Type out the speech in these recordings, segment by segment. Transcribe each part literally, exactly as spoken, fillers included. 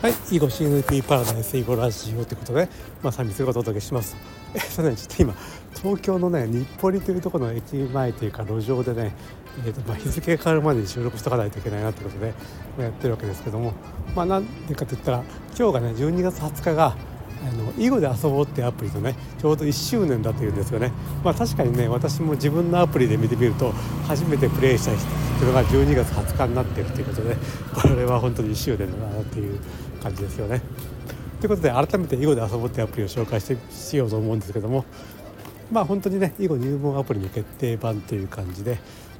はい、囲碁 シーエヌピー パラダイス囲碁ラジオということで、まあ、サミスがお届けします。えっとね、ちょっと今東京のね日暮里というところの駅前というか路上でね、えーとまあ、日付が変わるまでに収録しとかないといけないなということで、まあ、やってるわけですけども、まあ、なんでかといったら今日がねじゅうにがつはつかがあの囲碁で遊ぼうってアプリのねちょうどいっしゅうねんだというんですよね。まあ確かにね私も自分のアプリで見てみると初めてプレイした人がじゅうにがつはつかになっているということで、これは本当にいっしゅうねんだなという感じですよね。ということで改めて囲碁で遊ぼうってアプリを紹介してしようと思うんですけども、まあ本当にね囲碁入門アプリの決定版という感じで、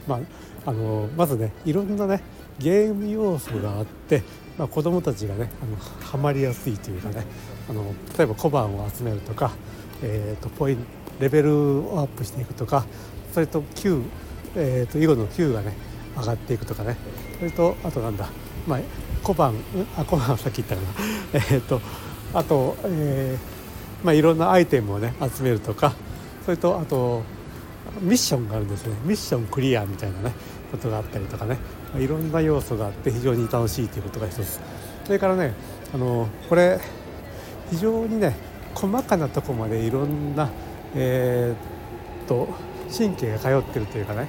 まあ、あのまずねいろんなねゲーム要素があって、まあ、子どもたちがねあのハマりやすいというかね、あの例えば小判を集めるとか、えー、とポイントレベルをアップしていくとか、それときゅう、えー、と囲碁のきゅうがね上がっていくとかね、それとあとなんだ、まあ、小判あ小判はさっき言ったかなえっとあと、えーまあ、いろんなアイテムをね集めるとか、それとあとミッションがあるんですね。ミッションクリアみたいなねことがあったりとかね、いろんな要素があって非常に楽しいということが一つ。それからねあのこれ非常にね細かなとこまでいろんな、えー、っと神経が通ってるというかね、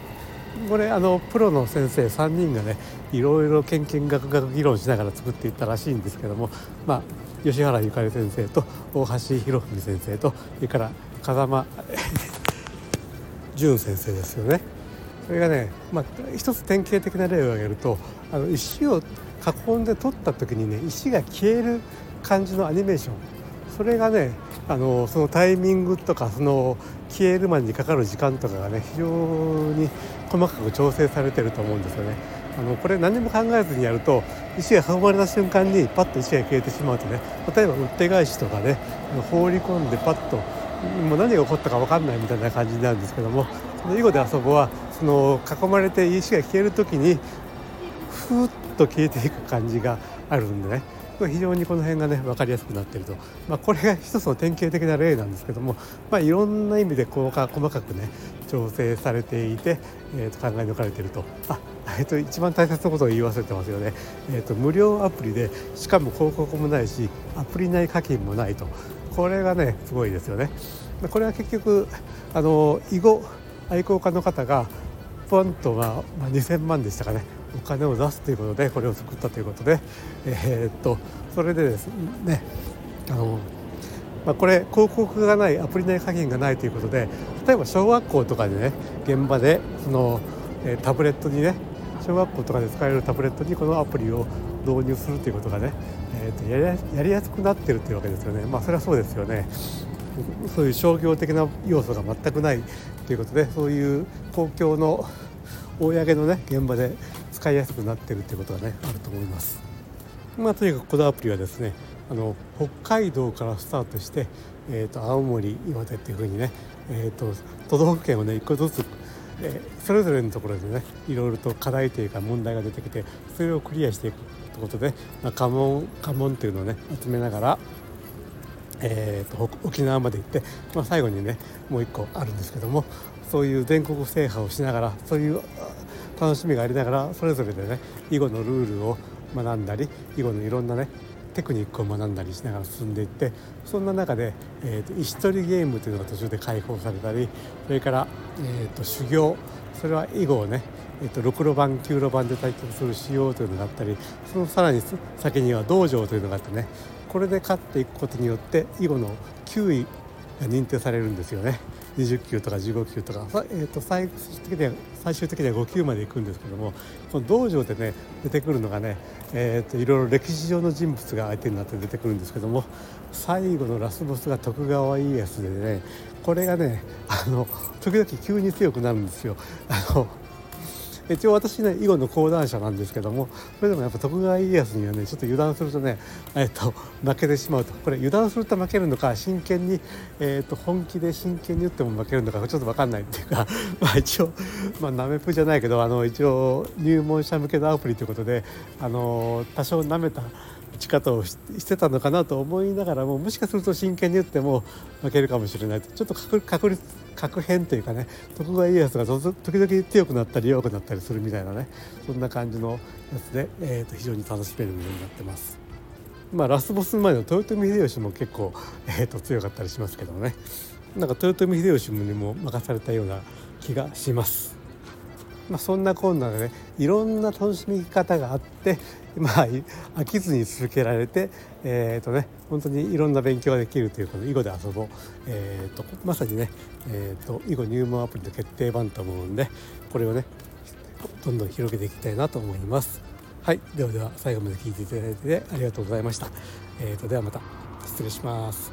これあのプロの先生さんにんがねいろいろけんけんがくがく議論しながら作っていったらしいんですけども、まあ吉原ゆかり先生と大橋博文先生とそれから風間純先生ですよね。それがね、まあ、一つ典型的な例を挙げると、あの石を囲んで取った時にね石が消える感じのアニメーション、それがねあのそのタイミングとかその消えるまでにかかる時間とかがね非常に細かく調整されてると思うんですよね。あのこれ何も考えずにやると石が運ばれた瞬間にパッと石が消えてしまうとね、例えばうって返しとかね放り込んでパッともう何が起こったか分かんないみたいな感じになるんですけども、囲碁で遊ぼうはその囲まれて石が消える時にふーっと消えていく感じがあるんでね、非常にこの辺がね分かりやすくなっていると、まあ、これが一つの典型的な例なんですけども、まあ、いろんな意味でこうか細かくね調整されていて、えー、と考え抜かれていると。あ、えー、と一番大切なことを言い忘れてますよね、えー、と無料アプリでしかも広告もないしアプリ内課金もないと、これがねすごいですよね。これは結局あの囲碁愛好家の方がポンと、まあ、にせんまんでしたかねお金を出すということでこれを作ったということで、えー、っとそれでですねあの、まあ、これ広告がないアプリ内課金がないということで、例えば小学校とかでね現場でその、えー、タブレットにね小学校とかで使えるタブレットにこのアプリを導入するということがね、えー、とやりやりやすくなってるというわけですよね。まあそれはそうですよね。そういう商業的な要素が全くないということで、そういう公共の公のね現場で使いやすくなっているということがねあると思います。まあとにかくこのアプリはですねあの北海道からスタートして、えー、と青森岩手っていう風にね、えー、と都道府県をね一個ずつ、えー、それぞれのところでねいろいろと課題というか問題が出てきて、それをクリアしていくということで、まあ、家紋家紋というのをね集めながら、えー、と沖縄まで行って、まあ、最後にねもう一個あるんですけども、そういう全国制覇をしながらそういう楽しみがありながらそれぞれでね囲碁のルールを学んだり囲碁のいろんなねテクニックを学んだりしながら進んでいって、そんな中で、えー、と石取りゲームというのが途中で解放されたり、それから、えー、と修行、それは囲碁をね、えー、とろくろばんきゅうろばんで対局する修行というのがあったり、そのさらに先には道場というのがあってね、これで勝っていくことによって囲碁のきゅういが認定されるんですよね。にじゅっきゅうとかじゅうごきゅうとか、えー、と最終的には最終的にはごきゅうまでいくんですけども、この道場でね出てくるのがね、えー、といろいろ歴史上の人物が相手になって出てくるんですけども、最後のラスボスが徳川家康でね、これがねあの時々急に強くなるんですよ。あの一応私ね囲碁の講談社なんですけども、それでもやっぱ徳川家康にはねちょっと油断するとね、えっと負けてしまうと。これ油断すると負けるのか真剣に、えっと本気で真剣に打っても負けるのかちょっと分かんないっていうかまあ一応まあなめぷじゃないけど、あの一応入門者向けのアプリということであの多少なめた打ち方をしてたのかなと思いながらも、もしかすると真剣に打っても負けるかもしれないと、ちょっと確確率確変というかね、徳川家康が時々強くなったり弱くなったりするみたいなね、そんな感じのやつで、えー、と非常に楽しめるものになってます。まあ、ラスボス前の豊臣秀吉も結構、えー、と強かったりしますけどね、なんか豊臣秀吉にも任されたような気がします。まあ、そんなこんなでね、いろんな楽しみ方があって、まあ、飽きずに続けられて、えーとね、本当にいろんな勉強ができるというこの囲碁で遊ぼう、えーとまさにね、えーと囲碁入門アプリの決定版と思うんで、これをねどんどん広げていきたいなと思います。はい、ではでは最後まで聞いていただいてありがとうございました。えーとではまた失礼します。